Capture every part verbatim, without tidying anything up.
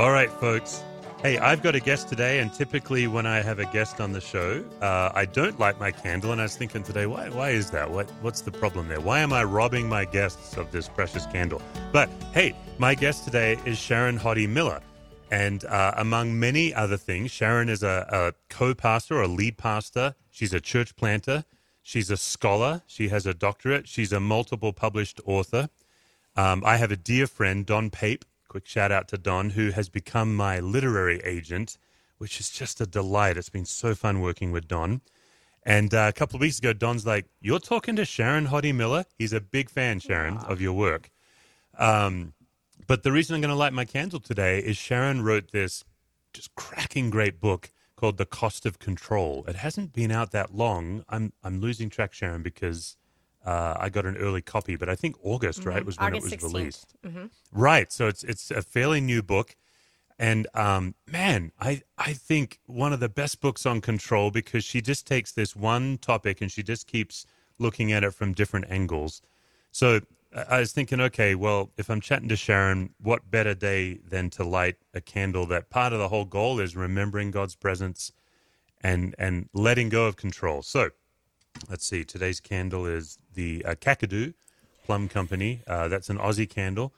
All right, folks. Hey, I've got a guest today, and typically when I have a guest on the show, uh, I don't light my candle, and I was thinking today, why Why is that? What What's the problem there? Why am I robbing my guests of this precious candle? But hey, my guest today is Sharon Hodde Miller, and uh, among many other things, Sharon is a, a co-pastor, a lead pastor. She's a church planter. She's a scholar. She has a doctorate. She's a multiple published author. Um, I have a dear friend, Don Pape. Quick shout out to Don, who has become my literary agent, which is just a delight. It's been so fun working with Don. And uh, a couple of weeks ago, Don's like, you're talking to Sharon Hodde Miller? He's a big fan, Sharon, yeah. of your work. Um, but the reason I'm going to light my candle today is Sharon wrote this just cracking great book called The Cost of Control. It hasn't been out that long. I'm I'm losing track, Sharon, because... Uh, I got an early copy, but I think August, mm-hmm. right, was when August it was sixteenth. Released. Mm-hmm. Right, so it's it's a fairly new book. And, um, man, I, I think one of the best books on control, because she just takes this one topic and she just keeps looking at it from different angles. So I was thinking, okay, well, if I'm chatting to Sharon, what better day than to light a candle that part of the whole goal is remembering God's presence and, and letting go of control. So let's see. Today's candle is the uh, Kakadu Plum Company. Uh, that's an Aussie candle.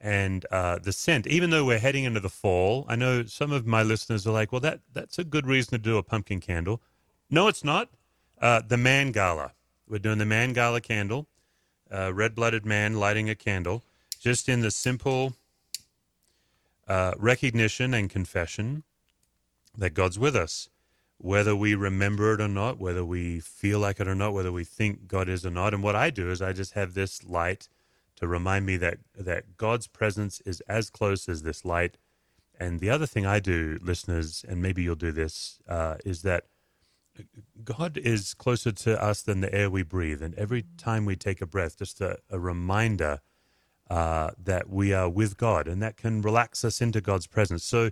And uh, the scent, even though we're heading into the fall, I know some of my listeners are like, well, that that's a good reason to do a pumpkin candle. No, it's not. Uh, the Mangala. We're doing the Mangala candle, uh, red-blooded man lighting a candle, just in the simple uh, recognition and confession that God's with us. Whether we remember it or not, whether we feel like it or not, whether we think God is or not. And what I do is I just have this light to remind me that that God's presence is as close as this light. And the other thing I do, listeners, and maybe you'll do this, uh, is that God is closer to us than the air we breathe. And every time we take a breath, just a, a reminder uh, that we are with God, and that can relax us into God's presence. So,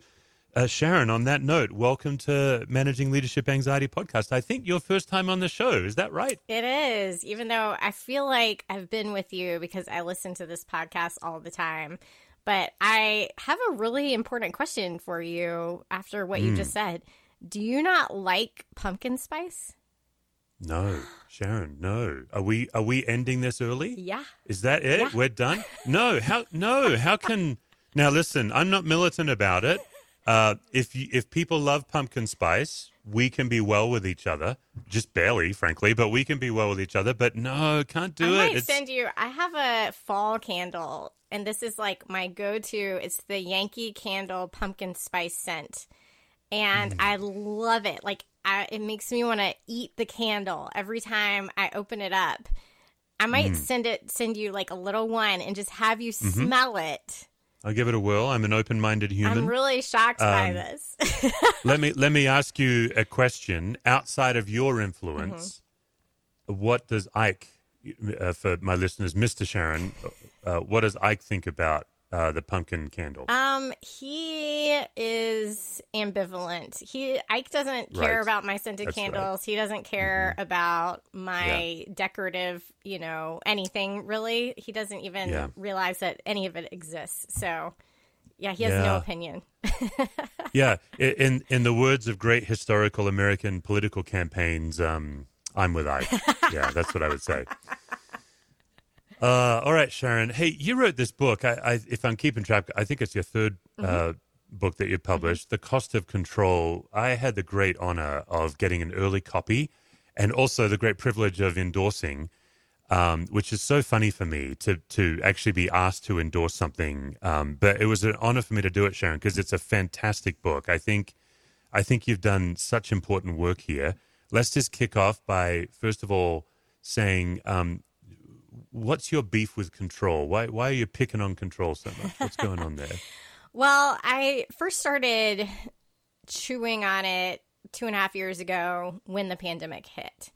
Uh, Sharon, on that note, welcome to Managing Leadership Anxiety Podcast. I think your first time on the show, is that right? It is, even though I feel like I've been with you because I listen to this podcast all the time. But I have a really important question for you after what mm. you just said. Do you not like pumpkin spice? No, Sharon, no. Are we are we ending this early? Yeah. Is that it? Yeah. We're done? No, how no, how can Now listen, I'm not militant about it. Uh, if you, if people love pumpkin spice, we can be well with each other, just barely, frankly, but we can be well with each other. But no, can't do I it. I might send you, I have a fall candle, and this is like my go-to. It's the Yankee Candle pumpkin spice scent, and mm. I love it. Like, I, it makes me want to eat the candle every time I open it up. I might mm. send it, send you like a little one and just have you mm-hmm. smell it. I'll give it a whirl. I'm an open-minded human. I'm really shocked um, by this. let me let me ask you a question. Outside of your influence, mm-hmm. what does Ike, uh, for my listeners, Mister Sharon, uh, what does Ike think about uh, the pumpkin candle? Um, he is ambivalent. He Ike doesn't care right. about my scented That's candles. Right. He doesn't care mm-hmm. about my yeah. decorative, you know, anything really. He doesn't even yeah. realize that any of it exists. So, yeah, he has yeah. no opinion. yeah, in in the words of great historical American political campaigns, um, I'm with Ike. yeah, that's what I would say. Uh, all right, Sharon. Hey, you wrote this book. I, I, if I'm keeping track, I think it's your third mm-hmm. uh, book that you published, mm-hmm. The Cost of Control. I had the great honor of getting an early copy and also the great privilege of endorsing, um, which is so funny for me to to actually be asked to endorse something. Um, but it was an honor for me to do it, Sharon, because it's a fantastic book. I think, I think you've done such important work here. Let's just kick off by, first of all, saying... Um, What's your beef with control? Why why are you picking on control so much? What's going on there? Well, I first started chewing on it two and a half years ago when the pandemic hit.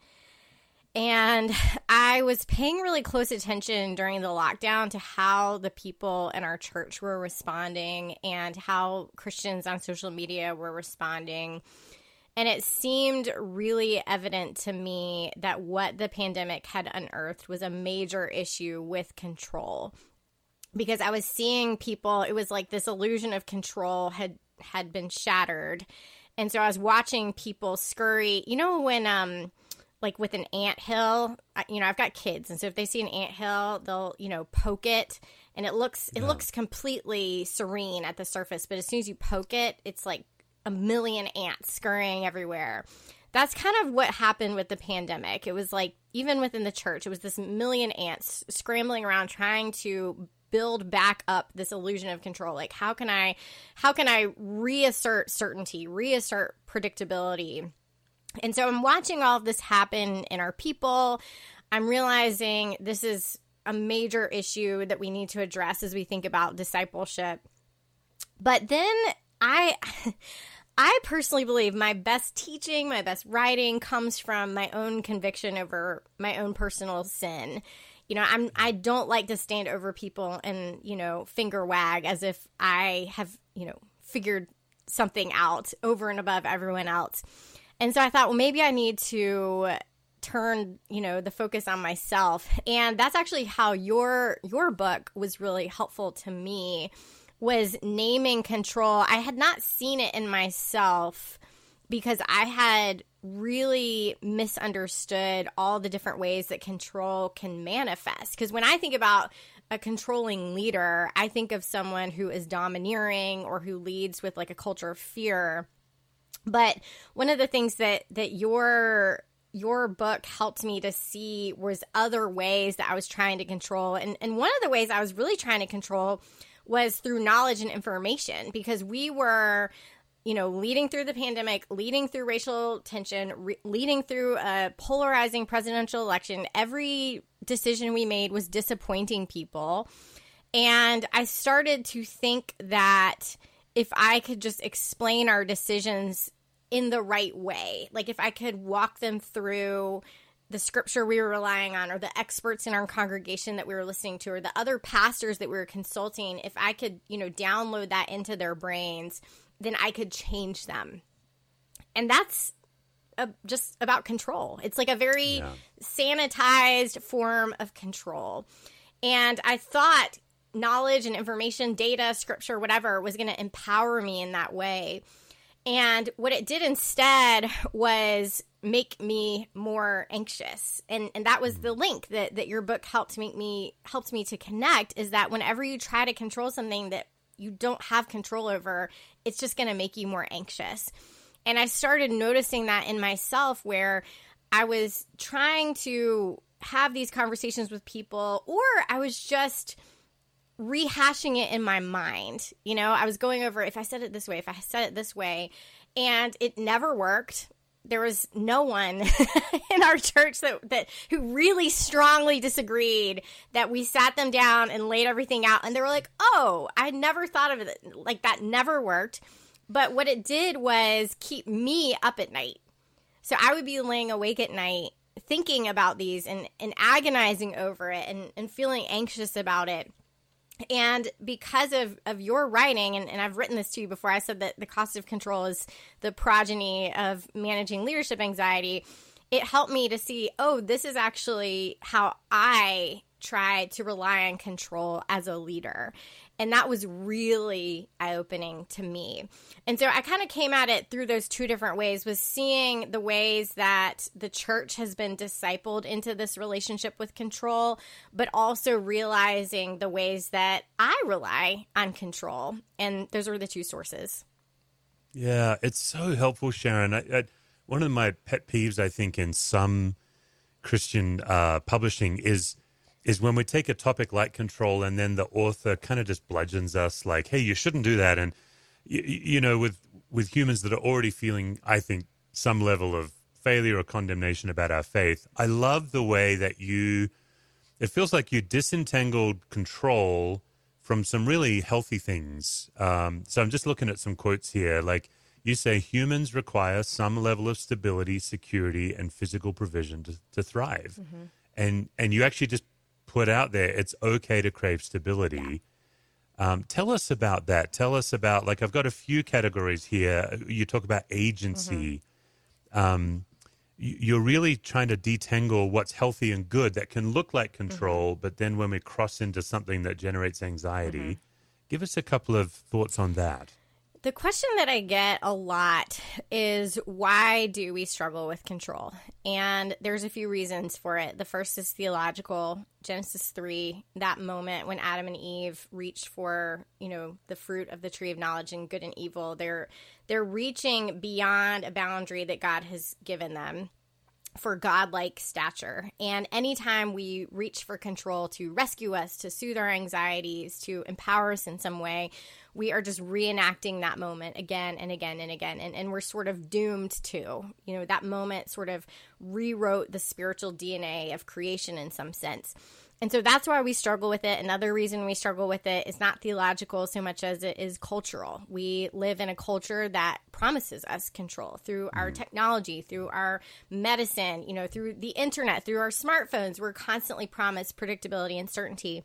And I was paying really close attention during the lockdown to how the people in our church were responding and how Christians on social media were responding. And it seemed really evident to me that what the pandemic had unearthed was a major issue with control. because I was seeing people, it was like this illusion of control had, had been shattered. And so I was watching people scurry, you know, when, um, like with an anthill, you know, I've got kids. And so if they see an anthill, they'll, you know, poke it and it looks, it yeah. looks completely serene at the surface. But as soon as you poke it, it's like a million ants scurrying everywhere. That's kind of what happened with the pandemic. It was like, even within the church, it was this million ants scrambling around trying to build back up this illusion of control. Like, how can I, how can I reassert certainty, reassert predictability? And so I'm watching all of this happen in our people. I'm realizing this is a major issue that we need to address as we think about discipleship. But then I... I personally believe my best teaching, my best writing comes from my own conviction over my own personal sin. You know, I'm, I don't like to stand over people and, you know, finger wag as if I have, you know, figured something out over and above everyone else. And so I thought, well, maybe I need to turn, you know, the focus on myself. And that's actually how your your book was really helpful to me. Was naming control. I had not seen it in myself because I had really misunderstood all the different ways that control can manifest. Because when I think about a controlling leader, I think of someone who is domineering or who leads with like a culture of fear. But one of the things that that your your book helped me to see was other ways that I was trying to control. And, and one of the ways I was really trying to control was through knowledge and information, because we were, you know, leading through the pandemic, leading through racial tension, re- leading through a polarizing presidential election. Every decision we made was disappointing people. And I started to think that if I could just explain our decisions in the right way, like if I could walk them through the scripture we were relying on, or the experts in our congregation that we were listening to, or the other pastors that we were consulting, if I could, you know, download that into their brains, then I could change them. And that's a, just about control. It's like a very yeah. sanitized form of control. And I thought knowledge and information, data, scripture, whatever, was going to empower me in that way. And what it did instead was make me more anxious. And and that was the link that, that your book helped make me helped me to connect, is that whenever you try to control something that you don't have control over, it's just going to make you more anxious. And I started noticing that in myself, where I was trying to have these conversations with people, or I was just rehashing it in my mind. You know, I was going over, if I said it this way, if I said it this way, and it never worked. There was no one in our church that, that who really strongly disagreed, that we sat them down and laid everything out. And they were like, oh, I never thought of it. Like, that never worked. But what it did was keep me up at night. So I would be laying awake at night thinking about these and, and agonizing over it and, and feeling anxious about it. And because of, of your writing, and, and I've written this to you before, I said that The Cost of Control is the progeny of managing leadership anxiety. It helped me to see, oh, this is actually how I try to rely on control as a leader. And that was really eye-opening to me. And so I kind of came at it through those two different ways, was seeing the ways that the church has been discipled into this relationship with control, but also realizing the ways that I rely on control. And those are the two sources. Yeah, it's so helpful, Sharon. I, I, one of my pet peeves, I think, in some Christian uh, publishing is is when we take a topic like control and then the author kind of just bludgeons us like, hey, you shouldn't do that. And, you, you know, with with humans that are already feeling, I think, some level of failure or condemnation about our faith, I love the way that you, it feels like you disentangled control from some really healthy things. Um, so I'm just looking at some quotes here. Like you say, humans require some level of stability, security, and physical provision to, to thrive. Mm-hmm. And and you actually just put out there, it's okay to crave stability. Yeah. Um, tell us about that. Tell us about, like, I've got a few categories here. You talk about agency. Mm-hmm. Um, you're really trying to detangle what's healthy and good that can look like control, mm-hmm. but then when we cross into something that generates anxiety, mm-hmm. give us a couple of thoughts on that. The question that I get a lot is, why do we struggle with control? And there's a few reasons for it. The first is theological. Genesis three, that moment when Adam and Eve reached for, you know, the fruit of the tree of knowledge and good and evil, they're they're reaching beyond a boundary that God has given them for godlike stature. And anytime we reach for control to rescue us, to soothe our anxieties, to empower us in some way, we are just reenacting that moment again and again and again. And, and we're sort of doomed to, you know, that moment sort of rewrote the spiritual D N A of creation in some sense. And so that's why we struggle with it. Another reason we struggle with it is not theological so much as it is cultural. We live in a culture that promises us control through our technology, through our medicine, you know, through the internet, through our smartphones. We're constantly promised predictability and certainty.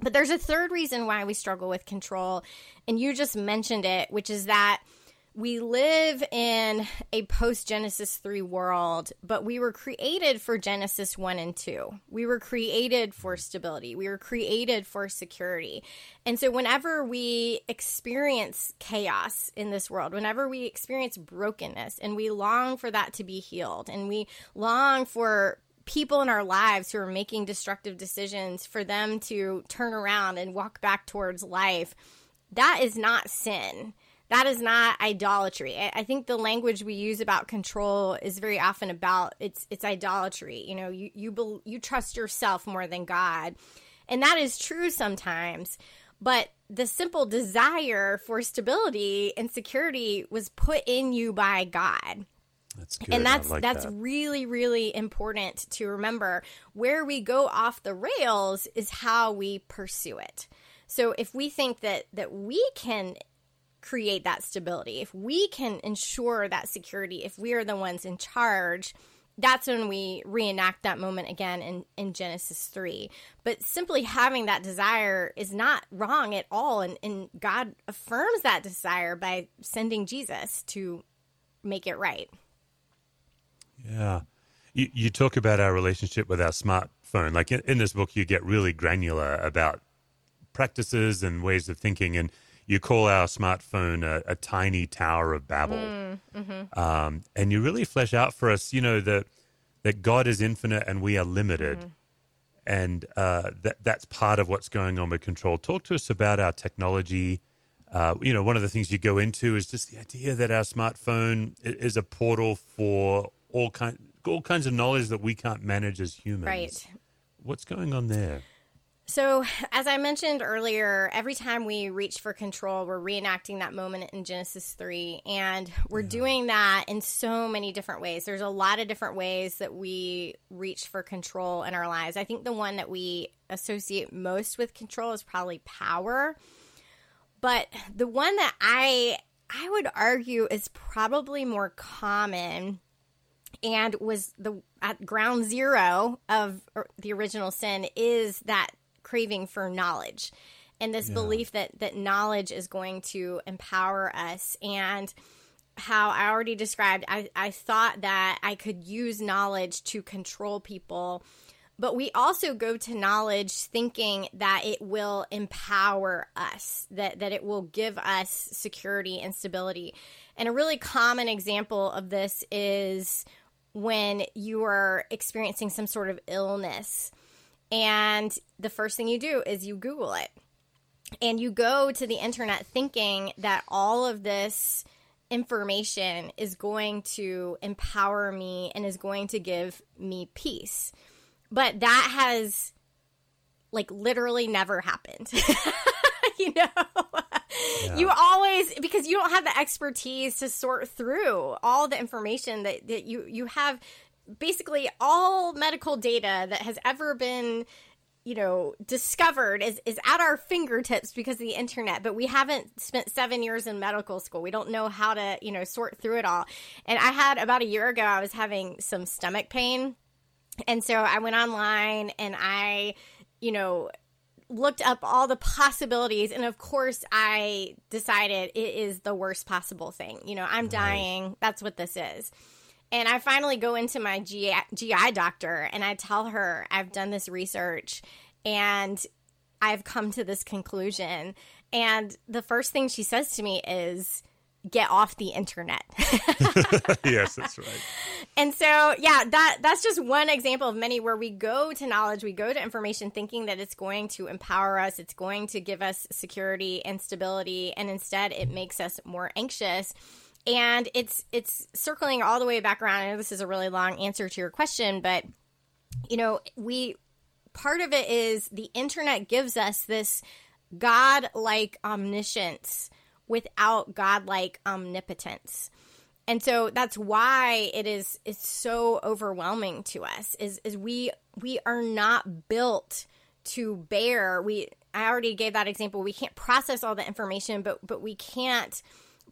But there's a third reason why we struggle with control, and you just mentioned it, which is that we live in a post-Genesis three world, but we were created for Genesis one and two. We were created for stability. We were created for security. And so whenever we experience chaos in this world, whenever we experience brokenness, and we long for that to be healed, and we long for people in our lives who are making destructive decisions, for them to turn around and walk back towards life, that is not sin. That is not idolatry. I think the language we use about control is very often about it's it's idolatry. You know, you you be, you trust yourself more than God, and that is true sometimes. But the simple desire for stability and security was put in you by God. That's good. And that's like that's that. really, really important to remember. Where we go off the rails is how we pursue it. So if we think that that we can create that stability, if we can ensure that security, if we are the ones in charge, that's when we reenact that moment again in, in Genesis three. But simply having that desire is not wrong at all. And, and God affirms that desire by sending Jesus to make it right. Yeah. You, you talk about our relationship with our smartphone. Like in, in this book, you get really granular about practices and ways of thinking, and you call our smartphone a, a tiny tower of Babel. Mm, mm-hmm. um, and you really flesh out for us, you know, the, that God is infinite and we are limited. Mm-hmm. And uh, that that's part of what's going on with control. Talk to us about our technology. Uh, you know, one of the things you go into is just the idea that our smartphone is a portal for all, kind, all kinds of knowledge that we can't manage as humans. Right. What's going on there? So as I mentioned earlier, every time we reach for control, we're reenacting that moment in Genesis three, and we're yeah. doing that in so many different ways. There's a lot of different ways that we reach for control in our lives. I think the one that we associate most with control is probably power. But the one that I I would argue is probably more common and was the at ground zero of the original sin is that craving for knowledge and this yeah. belief that that knowledge is going to empower us. And how I already described, I, I thought that I could use knowledge to control people, but we also go to knowledge thinking that it will empower us, that, that it will give us security and stability. And a really common example of this is when you are experiencing some sort of illness, and the first thing you do is you Google it, and you go to the internet thinking that all of this information is going to empower me and is going to give me peace. But that has like literally never happened. You know, yeah. you always, because you don't have the expertise to sort through all the information that, that you, you have. Basically all medical data that has ever been, you know, discovered is, is at our fingertips because of the internet, but we haven't spent seven years in medical school. We don't know how to, you know, sort through it all. And I had about a year ago, I was having some stomach pain. And so I went online and I, you know, looked up all the possibilities, and of course I decided it is the worst possible thing. You know, I'm dying. That's what this is. And I finally go into my G I, G I doctor and I tell her, I've done this research and I've come to this conclusion. And the first thing she says to me is, get off the internet. Yes, that's right. And so, yeah, that that's just one example of many where we go to knowledge, we go to information thinking that it's going to empower us, it's going to give us security and stability, and instead it makes us more anxious. And it's it's circling all the way back around. I know this is a really long answer to your question, but, you know, we part of it is the internet gives us this God-like omniscience without God-like omnipotence. And so that's why it is it's so overwhelming to us, is is we we are not built to bear. We I already gave that example. We can't process all the information, but but we can't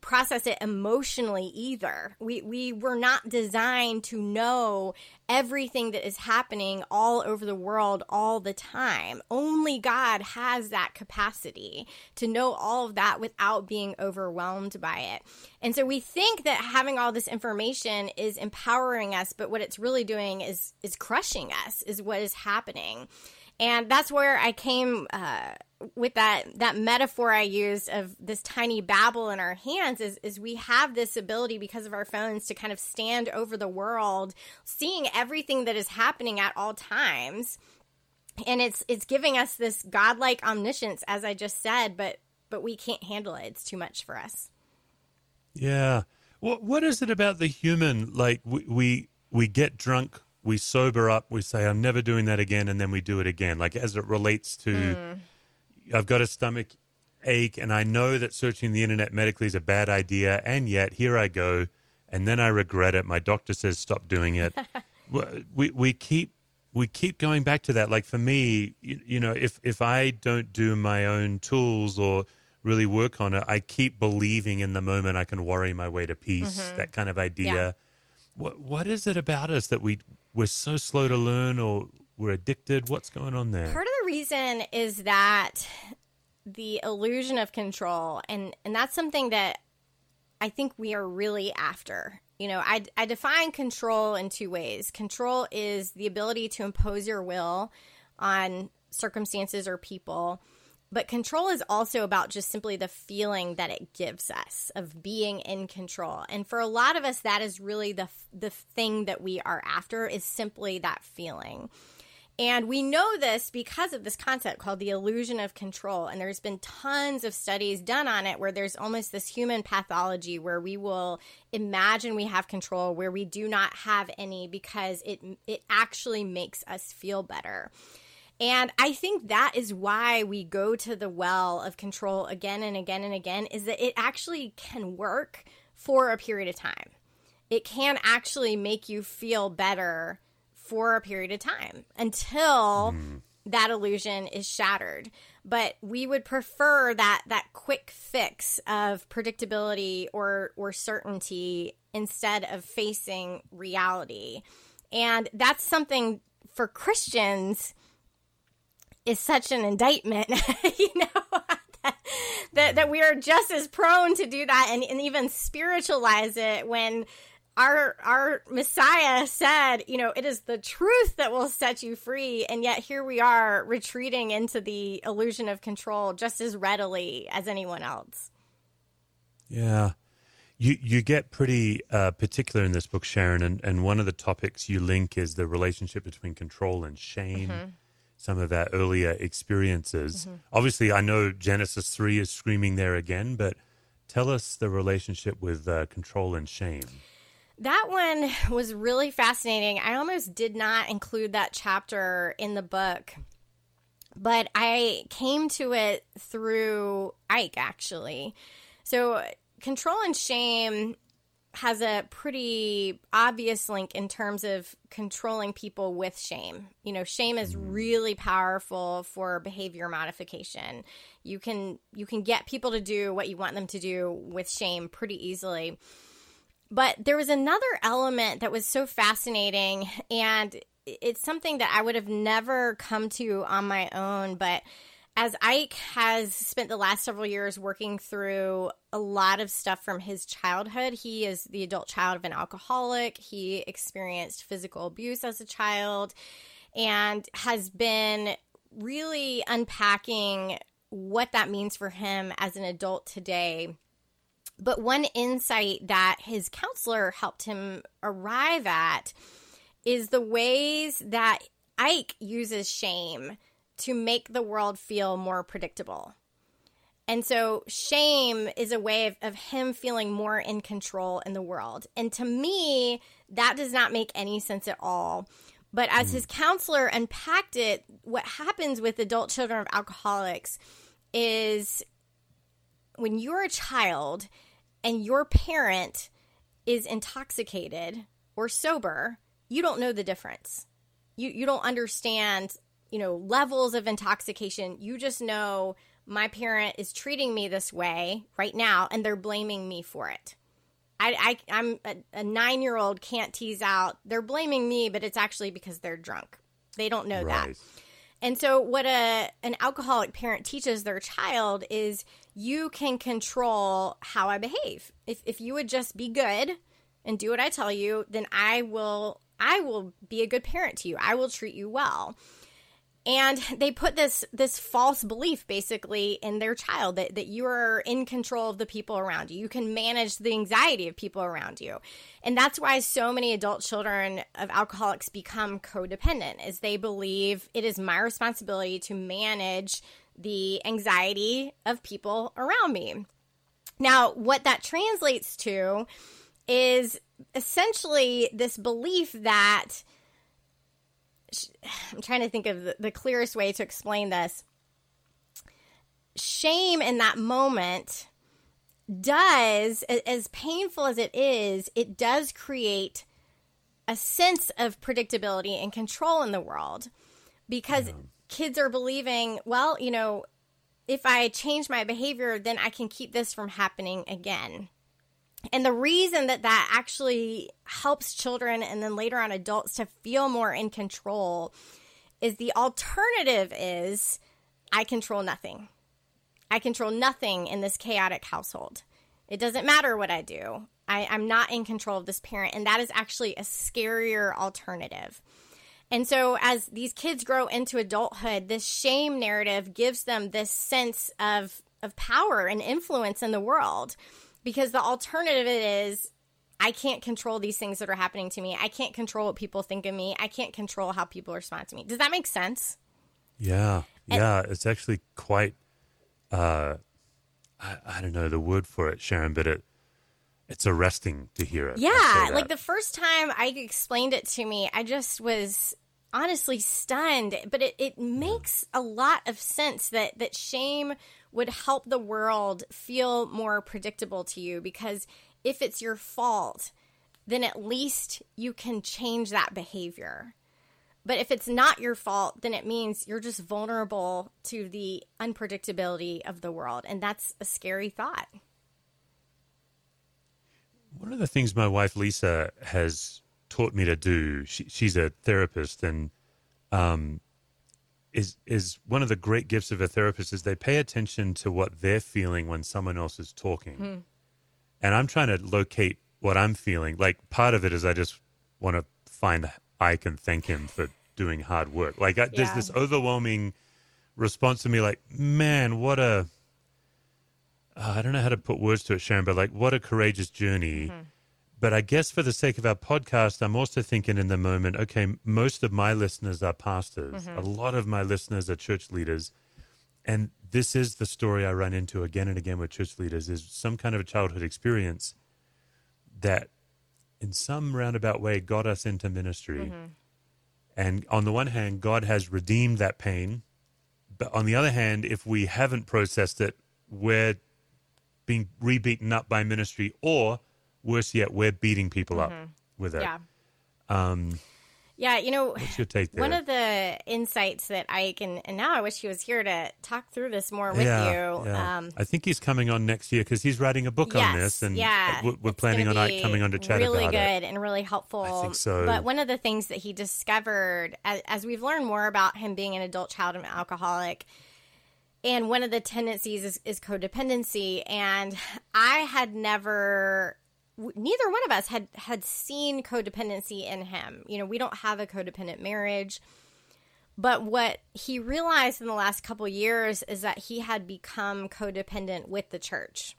process it emotionally either. We we were not designed to know everything that is happening all over the world all the time. Only God has that capacity to know all of that without being overwhelmed by it. And so we think that having all this information is empowering us, but what it's really doing is is crushing us, is what is happening. And that's where I came uh, with that that metaphor I used of this tiny Babel in our hands is, is we have this ability because of our phones to kind of stand over the world, seeing everything that is happening at all times. And it's it's giving us this godlike omniscience, as I just said, but but we can't handle it. It's too much for us. Yeah. What what is it about the human? Like we we, we get drunk, we sober up, we say, I'm never doing that again, and then we do it again. Like as it relates to, mm. I've got a stomach ache, and I know that searching the internet medically is a bad idea, and yet here I go, and then I regret it. My doctor says stop doing it. we we keep we keep going back to that. Like for me, you, you know, if if I don't do my own tools or really work on it, I keep believing in the moment I can worry my way to peace, mm-hmm. that kind of idea. Yeah. What what is it about us that we we're so slow to learn, or we're addicted? What's going on there? Part of the reason is that the illusion of control, and, and that's something that I think we are really after. You know, I, I define control in two ways. Control is the ability to impose your will on circumstances or people, but control is also about just simply the feeling that it gives us of being in control. And for a lot of us, that is really the the thing that we are after, is simply that feeling. And we know this because of this concept called the illusion of control. And there's been tons of studies done on it where there's almost this human pathology where we will imagine we have control where we do not have any, because it it actually makes us feel better. And I think that is why we go to the well of control again and again and again, is that it actually can work for a period of time. It can actually make you feel better for a period of time until mm. that illusion is shattered. But we would prefer that that quick fix of predictability or, or certainty instead of facing reality. And that's something for Christians is such an indictment, you know, that, that that we are just as prone to do that and, and even spiritualize it, when our our Messiah said, you know, it is the truth that will set you free. And yet here we are retreating into the illusion of control just as readily as anyone else. Yeah. You you get pretty uh, particular in this book, Sharon, and, and one of the topics you link is the relationship between control and shame. Mm-hmm. Some of our earlier experiences. Mm-hmm. Obviously, I know Genesis three is screaming there again, but tell us the relationship with uh, control and shame. That one was really fascinating. I almost did not include that chapter in the book, but I came to it through Ike, actually. So control and shame has a pretty obvious link in terms of controlling people with shame. You know, shame is really powerful for behavior modification. You can you can get people to do what you want them to do with shame pretty easily. But there was another element that was so fascinating, and it's something that I would have never come to on my own, but as Ike has spent the last several years working through a lot of stuff from his childhood. He is the adult child of an alcoholic. He experienced physical abuse as a child and has been really unpacking what that means for him as an adult today. But one insight that his counselor helped him arrive at is the ways that Ike uses shame to make the world feel more predictable. And so shame is a way of, of him feeling more in control in the world. And to me, that does not make any sense at all. But as his counselor unpacked it, what happens with adult children of alcoholics is when you're a child and your parent is intoxicated or sober, you don't know the difference. You you don't understand, you know, levels of intoxication. You just know my parent is treating me this way right now, and they're blaming me for it. I, I, I'm a, a nine-year-old can't tease out, they're blaming me, but it's actually because they're drunk. They don't know right. that. And so what a an alcoholic parent teaches their child is you can control how I behave. If if you would just be good and do what I tell you, then I will I will be a good parent to you. I will treat you well. And they put this this false belief basically in their child that, that you are in control of the people around you. You can manage the anxiety of people around you. And that's why so many adult children of alcoholics become codependent, is they believe it is my responsibility to manage the anxiety of people around me. Now, what that translates to is essentially this belief that I'm trying to think of the, the clearest way to explain this. Shame in that moment does, as painful as it is, it does create a sense of predictability and control in the world, because yeah. kids are believing, well, you know, if I change my behavior, then I can keep this from happening again. And the reason that that actually helps children and then later on adults to feel more in control is the alternative is I control nothing. I control nothing in this chaotic household. It doesn't matter what I do. I, I'm not in control of this parent. And that is actually a scarier alternative. And so as these kids grow into adulthood, this shame narrative gives them this sense of, of power and influence in the world. Because the alternative is I can't control these things that are happening to me. I can't control what people think of me. I can't control how people respond to me. Does that make sense? Yeah. And, yeah. It's actually quite, uh, I, I don't know the word for it, Sharon, but it it's arresting to hear it. Yeah. Like the first time Ike explained it to me, I just was honestly stunned. But it, it makes yeah. a lot of sense that, that shame would help the world feel more predictable to you, because if it's your fault, then at least you can change that behavior. But if it's not your fault, then it means you're just vulnerable to the unpredictability of the world. And that's a scary thought. One of the things my wife, Lisa, has taught me to do, she, she's a therapist, and um, is is one of the great gifts of a therapist is they pay attention to what they're feeling when someone else is talking. Mm-hmm. And I'm trying to locate what I'm feeling. Like, part of it is I just want to find Ike and thank him for doing hard work. Like, I, yeah. there's this overwhelming response to me, like, man, what a, uh, I don't know how to put words to it, Sharon, but like, what a courageous journey. Mm-hmm. But I guess for the sake of our podcast, I'm also thinking in the moment, okay, most of my listeners are pastors. Mm-hmm. A lot of my listeners are church leaders. And this is the story I run into again and again with church leaders, is some kind of a childhood experience that in some roundabout way got us into ministry. Mm-hmm. And on the one hand, God has redeemed that pain. But on the other hand, if we haven't processed it, we're being re-beaten up by ministry, or worse yet, we're beating people up mm-hmm. with it. Yeah. Um, yeah, you know, what's your take there? One of the insights that Ike, and, and now I wish he was here to talk through this more with yeah, you. Yeah. Um, I think he's coming on next year because he's writing a book yes, on this, and yeah, we're, we're planning on Ike coming on to chat really about it. Really good and really helpful. I think so. But one of the things that he discovered, as, as we've learned more about him being an adult child and an alcoholic, And one of the tendencies is, is codependency. And I had never, neither one of us had, had seen codependency in him. You know, we don't have a codependent marriage. But what he realized in the last couple years is that he had become codependent with the church,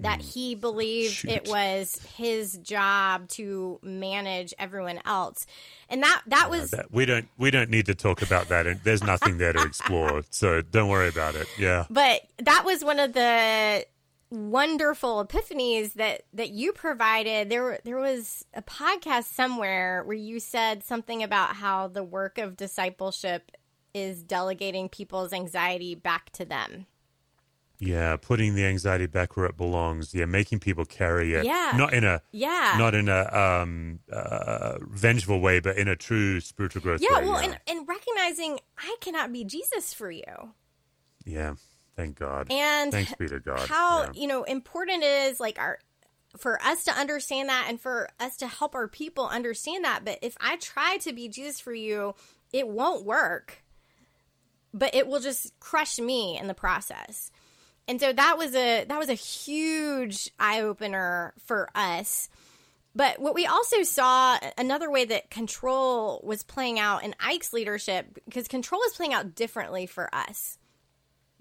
that he believed Shoot. it was his job to manage everyone else. And that, that was... Uh, that, we don't we don't need to talk about that. And there's nothing there to explore, so don't worry about it. Yeah. But that was one of the wonderful epiphanies that, that you provided. There, there was a podcast somewhere where you said something about how the work of discipleship is delegating people's anxiety back to them. Yeah, putting the anxiety back where it belongs. Yeah, making people carry it. Yeah. Not in a yeah. not in a um, uh, vengeful way, but in a true spiritual growth yeah, way. Well, yeah, well, and, and recognizing I cannot be Jesus for you. Yeah, thank God. And thanks be to God. How yeah. you know important it is, like our for us to understand that, and for us to help our people understand that. But if I try to be Jesus for you, it won't work. But it will just crush me in the process. And so that was a that was a huge eye-opener for us. But what we also saw, another way that control was playing out in Ike's leadership, because control is playing out differently for us.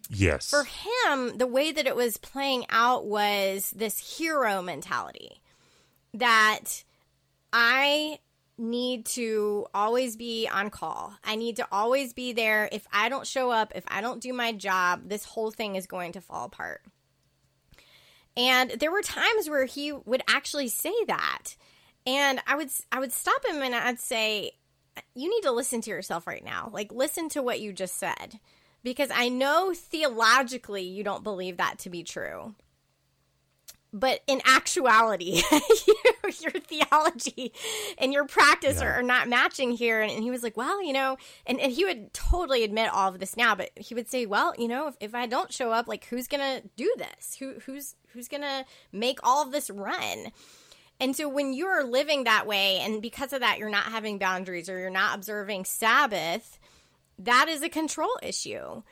Yes. For him, the way that it was playing out was this hero mentality, that I need to always be on call. I need to always be there. If I don't show up, if I don't do my job, this whole thing is going to fall apart. And there were times where he would actually say that. And I would I would stop him and I'd say, you need to listen to yourself right now. Like, listen to what you just said. Because I know theologically you don't believe that to be true. But in actuality, your theology and your practice yeah. are, are not matching here. And, and he was like, well, you know, and, and he would totally admit all of this now, but he would say, well, you know, if, if I don't show up, like, who's going to do this? Who Who's who's going to make all of this run? And so when you're living that way, and because of that, you're not having boundaries, or you're not observing Sabbath, that is a control issue.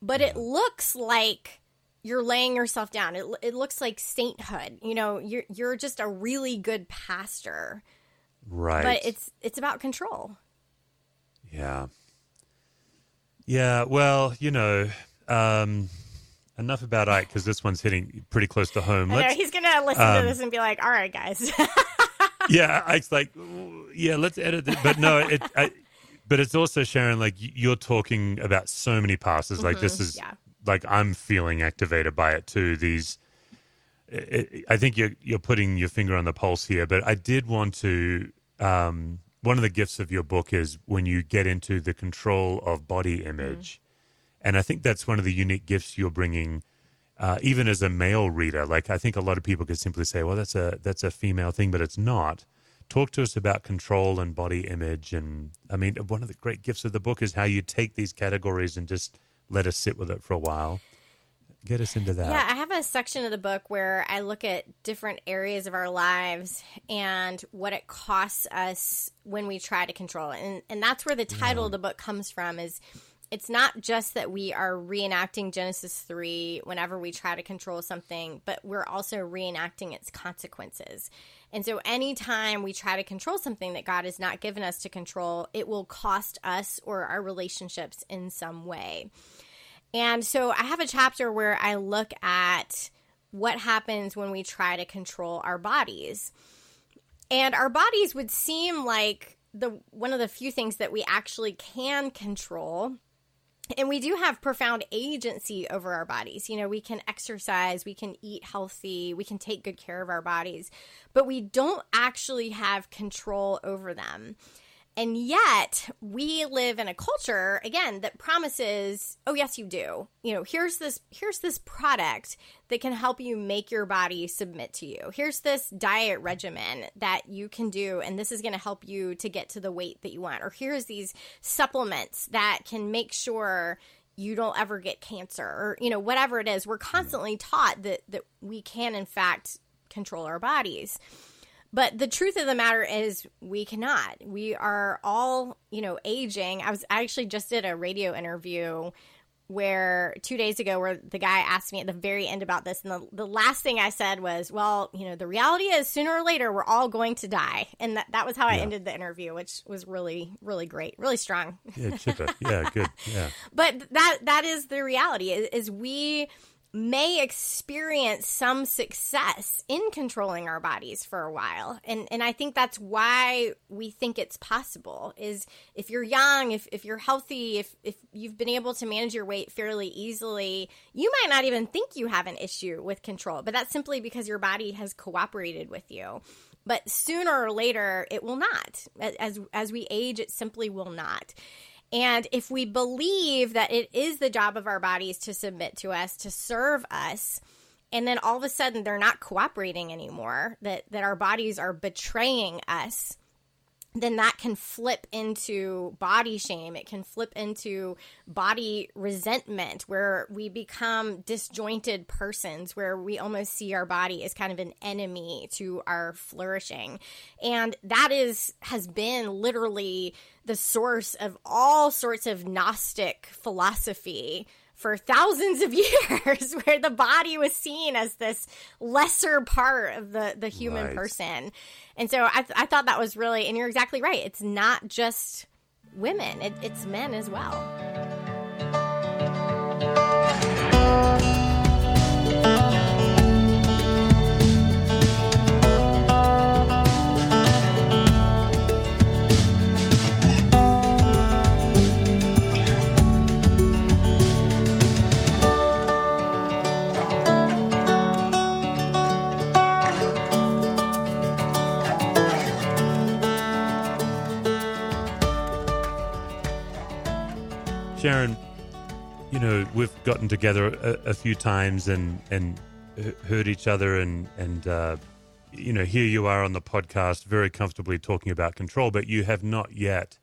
But it looks like you're laying yourself down. It it looks like sainthood. You know, you're you're just a really good pastor, right? But it's it's about control. Yeah, yeah. Well, you know, um, enough about Ike, because this one's hitting pretty close to home. I know, he's gonna listen um, to this and be like, "All right, guys." yeah, Ike's like, "Yeah, let's edit it." But no, it. I, but it's also, Sharon, like, you're talking about so many pastors. Mm-hmm, like, this is. Yeah. Like, I'm feeling activated by it too. These, it, it, I think you're you're putting your finger on the pulse here. But I did want to. Um, one of the gifts of your book is when you get into the control of body image, mm-hmm. and I think that's one of the unique gifts you're bringing, uh, even as a male reader. Like, I think a lot of people could simply say, "Well, that's a that's a female thing," but it's not. Talk to us about control and body image, and I mean, one of the great gifts of the book is how you take these categories and just. Let us sit with it for a while. Get us into that. Yeah, I have a section of the book where I look at different areas of our lives and what it costs us when we try to control it. And, and that's where the title yeah. of the book comes from, is it's not just that we are reenacting Genesis three whenever we try to control something, but we're also reenacting its consequences. And so anytime we try to control something that God has not given us to control, it will cost us or our relationships in some way. And so I have a chapter where I look at what happens when we try to control our bodies. And our bodies would seem like the one of the few things that we actually can control. And we do have profound agency over our bodies. You know, we can exercise, we can eat healthy, we can take good care of our bodies, but we don't actually have control over them. And yet we live in a culture, again, that promises, oh, yes, you do. You know, here's this here's this product that can help you make your body submit to you. Here's this diet regimen that you can do, and this is going to help you to get to the weight that you want. Or here's these supplements that can make sure you don't ever get cancer, or, you know, whatever it is. We're constantly taught that, that we can, in fact, control our bodies. But the truth of the matter is we cannot. We are all, you know, aging. I was I actually just did a radio interview where two days ago where the guy asked me at the very end about this. And the, the last thing I said was, well, you know, the reality is sooner or later, we're all going to die. And that, that was how yeah. I ended the interview, which was really, really great, really strong. Yeah, yeah good. Yeah. But that that is the reality is, is we may experience some success in controlling our bodies for a while. And and I think that's why we think it's possible is if you're young, if, if you're healthy, if, if you've been able to manage your weight fairly easily, you might not even think you have an issue with control, but that's simply because your body has cooperated with you. But sooner or later, it will not. As, as we age, it simply will not. And if we believe that it is the job of our bodies to submit to us, to serve us, and then all of a sudden they're not cooperating anymore, that, that our bodies are betraying us, then that can flip into body shame. It can flip into body resentment where we become disjointed persons, where we almost see our body as kind of an enemy to our flourishing. And that is has been literally the source of all sorts of Gnostic philosophy for thousands of years, where the body was seen as this lesser part of the, the human right. person. And so I, th- I thought that was really, and you're exactly right. It's not just women, it, it's men as well. Sharon, you know, we've gotten together a, a few times and, and heard each other and, and uh, you know, here you are on the podcast very comfortably talking about control, but you have not yet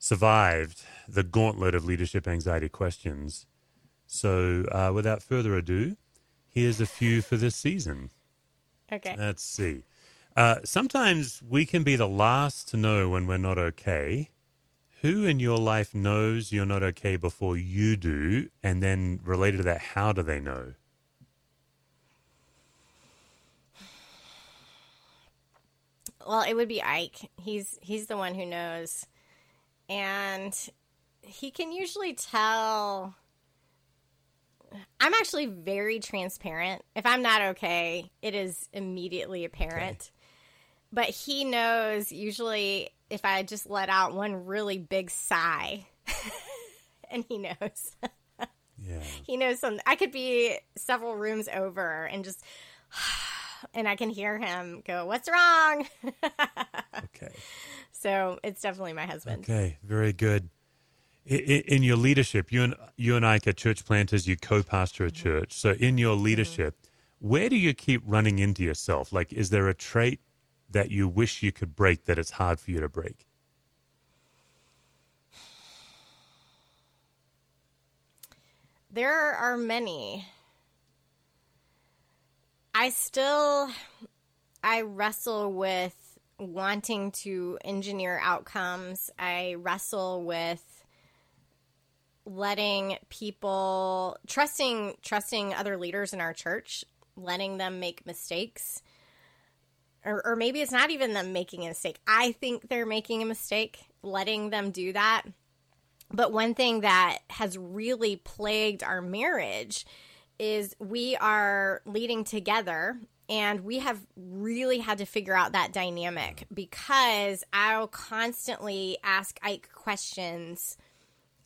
survived the gauntlet of leadership anxiety questions. So uh, without further ado, here's a few for this season. Okay. Let's see. Uh, sometimes we can be the last to know when we're not okay. Who in your life knows you're not okay before you do? And then related to that, how do they know? Well, it would be Ike. He's he's the one who knows. And he can usually tell. I'm actually very transparent. If I'm not okay, it is immediately apparent. Okay. But he knows usually if I just let out one really big sigh, and he knows. Yeah. He knows something. I could be several rooms over and just, and I can hear him go, "What's wrong?" Okay. So it's definitely my husband. Okay, very good. In, in your leadership, you and you and I are church planters. You co-pastor a church. So in your leadership, mm-hmm. where do you keep running into yourself? Like, is there a trait that you wish you could break that it's hard for you to break? There are many. I still, I wrestle with wanting to engineer outcomes. I wrestle with letting people, trusting, trusting other leaders in our church, letting them make mistakes. Or, or maybe it's not even them making a mistake. I think they're making a mistake, letting them do that. But one thing that has really plagued our marriage is we are leading together, and we have really had to figure out that dynamic because I'll constantly ask Ike questions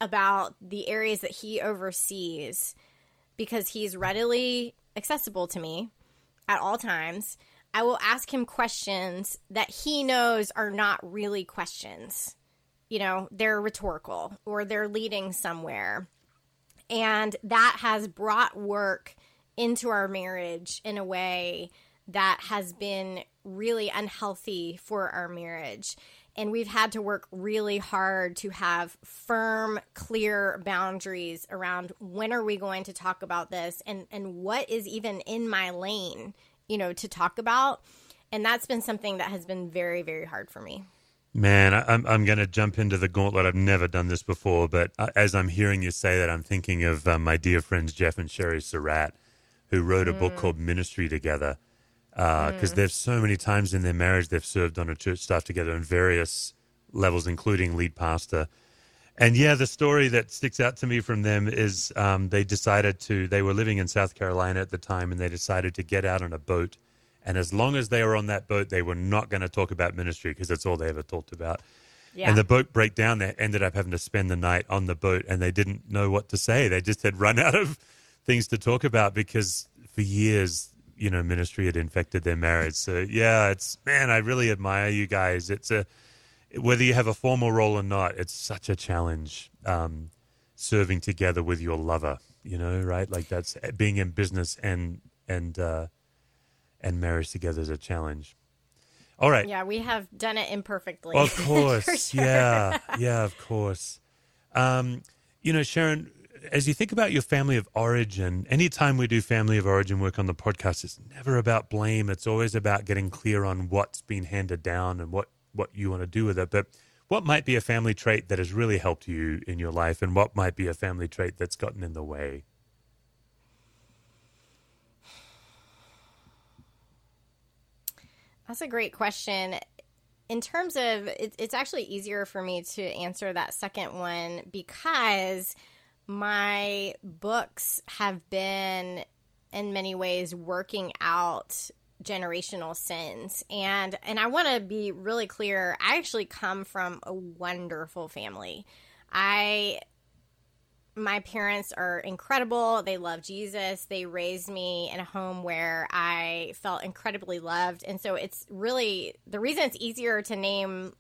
about the areas that he oversees because he's readily accessible to me at all times. I will ask him questions that he knows are not really questions. You know, they're rhetorical or they're leading somewhere. And that has brought work into our marriage in a way that has been really unhealthy for our marriage. And we've had to work really hard to have firm, clear boundaries around when are we going to talk about this and, and what is even in my lane, you know, to talk about. And that's been something that has been very, very hard for me. Man, I'm I'm going to jump into the gauntlet. I've never done this before, but as I'm hearing you say that, I'm thinking of um, my dear friends Jeff and Sherry Surratt, who wrote a mm. book called Ministry Together, because uh, mm. there's so many times in their marriage they've served on a church staff together in various levels, including lead pastor. And yeah, the story that sticks out to me from them is um, they decided to, they were living in South Carolina at the time, and they decided to get out on a boat. And as long as they were on that boat, they were not going to talk about ministry because that's all they ever talked about. Yeah. And the boat broke down. They ended up having to spend the night on the boat, and they didn't know what to say. They just had run out of things to talk about because for years, you know, ministry had infected their marriage. So yeah, it's, man, I really admire you guys. It's a, whether you have a formal role or not, it's such a challenge um, serving together with your lover, you know, right? Like that's being in business and, and, uh, and marriage together is a challenge. All right. Yeah, we have done it imperfectly. Of course. For sure. Yeah. Yeah, of course. Um, you know, Sharon, as you think about your family of origin, anytime we do family of origin work on the podcast, it's never about blame. It's always about getting clear on what's been handed down and what, what you want to do with it. But what might be a family trait that has really helped you in your life, and what might be a family trait that's gotten in the way? That's a great question. In terms of, it, it's actually easier for me to answer that second one because my books have been, in many ways, working out generational sins. And and I want to be really clear, I actually come from a wonderful family. I my parents are incredible. They love Jesus. They raised me in a home where I felt incredibly loved. And so it's really, the reason it's easier to name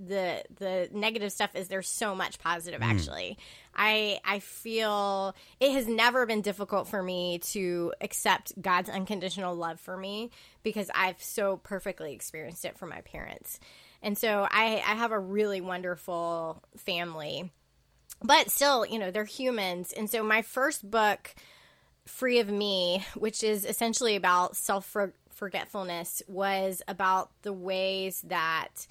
the the negative stuff is there's so much positive, mm. actually. I I feel it has never been difficult for me to accept God's unconditional love for me because I've so perfectly experienced it from my parents. And so I, I have a really wonderful family. But still, you know, they're humans. And so my first book, Free of Me, which is essentially about self-forgetfulness, was about the ways that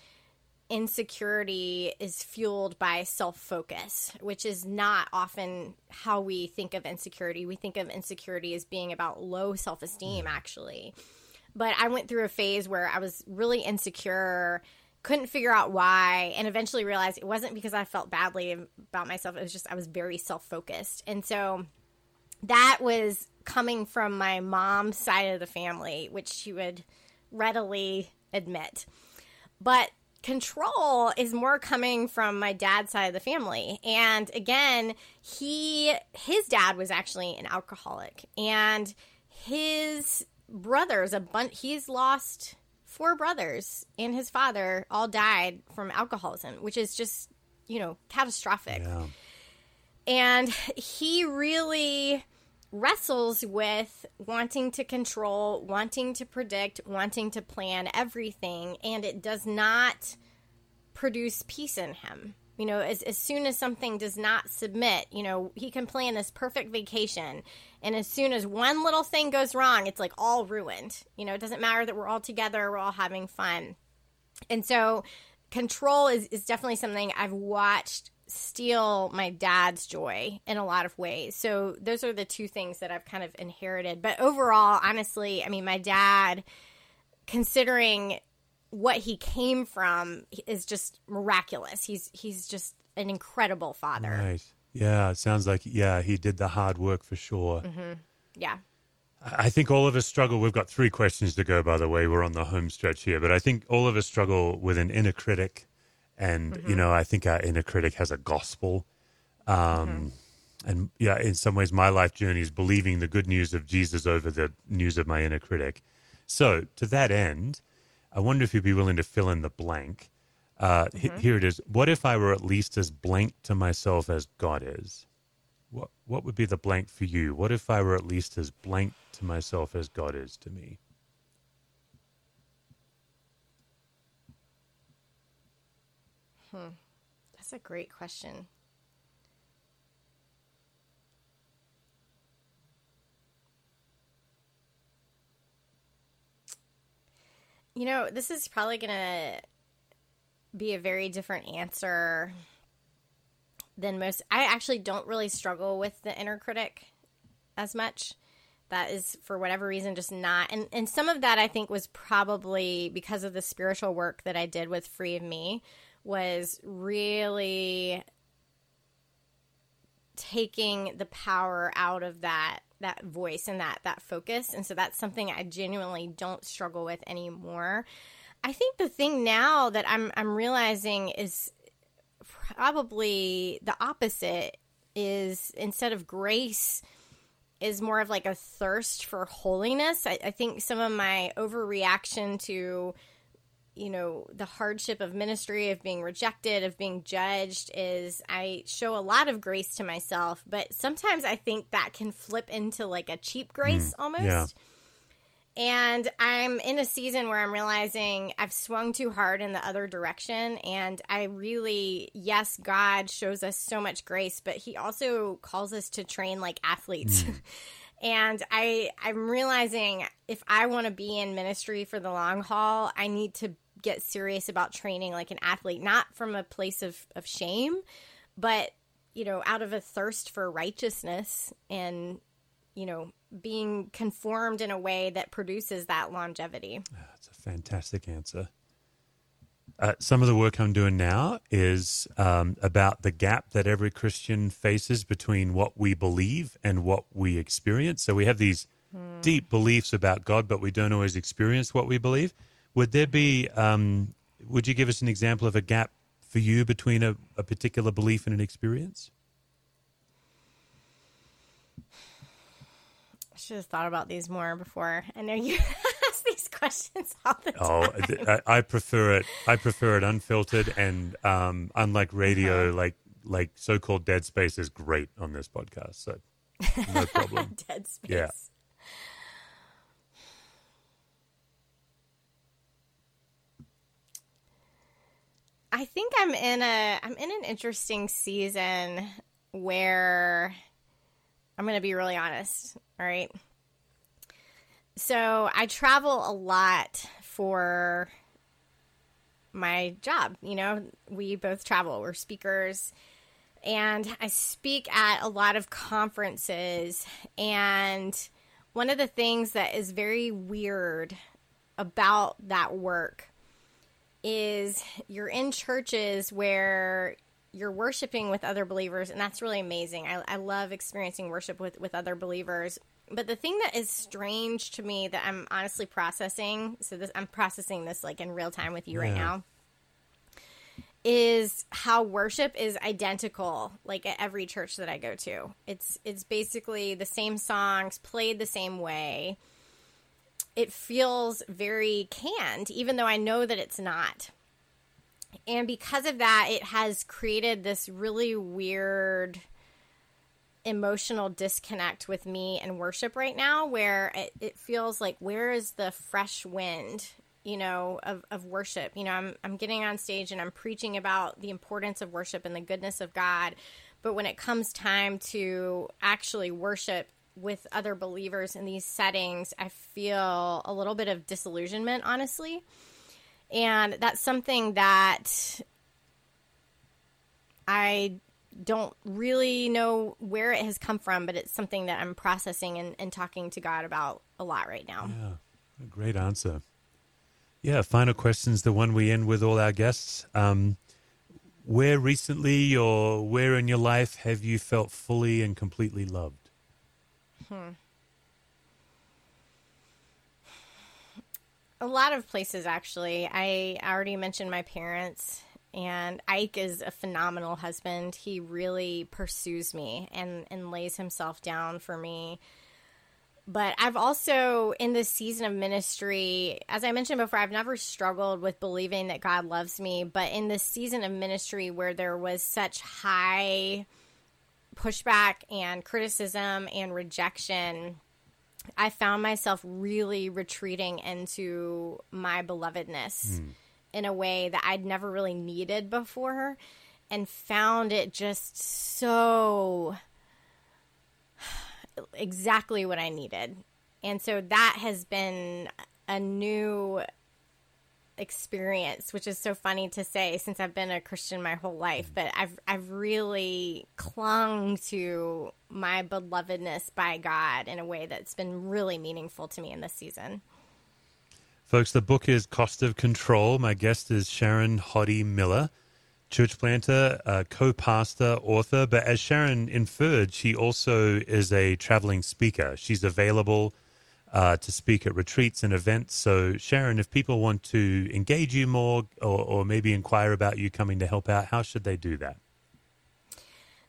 insecurity is fueled by self-focus, which is not often how we think of insecurity. We think of insecurity as being about low self-esteem, actually. But I went through a phase where I was really insecure, couldn't figure out why, and eventually realized it wasn't because I felt badly about myself. It was just I was very self-focused. And so that was coming from my mom's side of the family, which she would readily admit. But control is more coming from my dad's side of the family. And again, he his dad was actually an alcoholic. And his brothers, a bunch, he's lost four brothers and his father all died from alcoholism, which is just, you know, catastrophic. Yeah. And he really wrestles with wanting to control, wanting to predict, wanting to plan everything, and it does not produce peace in him. You know, as, as soon as something does not submit, you know, he can plan this perfect vacation. And as soon as one little thing goes wrong, it's like all ruined. You know, it doesn't matter that we're all together, we're all having fun. And so control is, is definitely something I've watched steal my dad's joy in a lot of ways. So those are the two things that I've kind of inherited. But overall, honestly, I mean, my dad, considering what he came from, is just miraculous. He's he's just an incredible father. Right. Yeah, it sounds like, yeah, he did the hard work for sure. Mm-hmm. Yeah. I think all of us struggle. We've got three questions to go, by the way. We're on the home stretch here. But I think all of us struggle with an inner critic. And, mm-hmm. you know, I think our inner critic has a gospel. Um, mm-hmm. And, yeah, in some ways, my life journey is believing the good news of Jesus over the news of my inner critic. So to that end, I wonder if you'd be willing to fill in the blank. Uh, mm-hmm. Here it is. What if I were at least as blank to myself as God is? What What would be the blank for you? What if I were at least as blank to myself as God is to me? Hmm. That's a great question. You know, this is probably going to be a very different answer than most. I actually don't really struggle with the inner critic as much. That is, for whatever reason, just not. And, and some of that, I think, was probably because of the spiritual work that I did with Free of Me, was really taking the power out of that that voice and that that focus. And so that's something I genuinely don't struggle with anymore. I think the thing now that I'm I'm realizing is probably the opposite, is instead of grace is more of like a thirst for holiness. I, I think some of my overreaction to, you know, the hardship of ministry, of being rejected, of being judged, is I show a lot of grace to myself, but sometimes I think that can flip into like a cheap grace mm, almost. Yeah. And I'm in a season where I'm realizing I've swung too hard in the other direction. And I really, yes, God shows us so much grace, but he also calls us to train like athletes. Mm. And I, I'm realizing if I want to be in ministry for the long haul, I need to get serious about training like an athlete, not from a place of, of shame, but, you know, out of a thirst for righteousness and, you know, being conformed in a way that produces that longevity. That's a fantastic answer. Uh, some of the work I'm doing now is um, about the gap that every Christian faces between what we believe and what we experience. So we have these mm. deep beliefs about God, but we don't always experience what we believe. Would there be, um, would you give us an example of a gap for you between a, a particular belief and an experience? I should have thought about these more before. I know you ask these questions all the time. Oh, I, I prefer it. I prefer it unfiltered and um, unlike radio, uh-huh. like like so-called dead space is great on this podcast. So no problem. Dead space. Yeah. I think I'm in a I'm in an interesting season where I'm going to be really honest. All right. So I travel a lot for my job. You know, we both travel. We're speakers. And I speak at a lot of conferences. And one of the things that is very weird about that work is you're in churches where you're worshiping with other believers, and that's really amazing. I, I love experiencing worship with, with other believers. But the thing that is strange to me that I'm honestly processing, so this, I'm processing this like in real time with you yeah. right now, is how worship is identical like at every church that I go to. It's it's basically the same songs played the same way. It feels very canned, even though I know that it's not. And because of that, it has created this really weird emotional disconnect with me and worship right now, where it, it feels like, where is the fresh wind, you know, of, of worship? You know, I'm I'm getting on stage and I'm preaching about the importance of worship and the goodness of God. But when it comes time to actually worship with other believers in these settings, I feel a little bit of disillusionment, honestly. And that's something that I don't really know where it has come from, but it's something that I'm processing and, and talking to God about a lot right now. Yeah, great answer. Yeah, final question's the one we end with all our guests. Um, where recently or where in your life have you felt fully and completely loved? Hmm. A lot of places, actually. I already mentioned my parents, and Ike is a phenomenal husband. He really pursues me and, and lays himself down for me. But I've also, in this season of ministry, as I mentioned before, I've never struggled with believing that God loves me. But in this season of ministry where there was such high pushback and criticism and rejection, I found myself really retreating into my belovedness mm. in a way that I'd never really needed before, and found it just so exactly what I needed. And so that has been a new experience, which is so funny to say since I've been a Christian my whole life, but I've I've really clung to my belovedness by God in a way that's been really meaningful to me in this season. Folks, the book is Cost of Control. My guest is Sharon Hodde Miller, church planter, uh, co-pastor, author. But as Sharon inferred, she also is a traveling speaker. She's available uh, to speak at retreats and events. So Sharon, if people want to engage you more or, or maybe inquire about you coming to help out, how should they do that?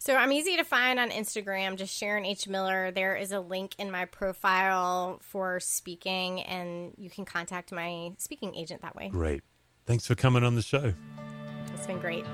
So I'm easy to find on Instagram, just Sharon H. Miller. There is a link in my profile for speaking, and you can contact my speaking agent that way. Great. Thanks for coming on the show. It's been great.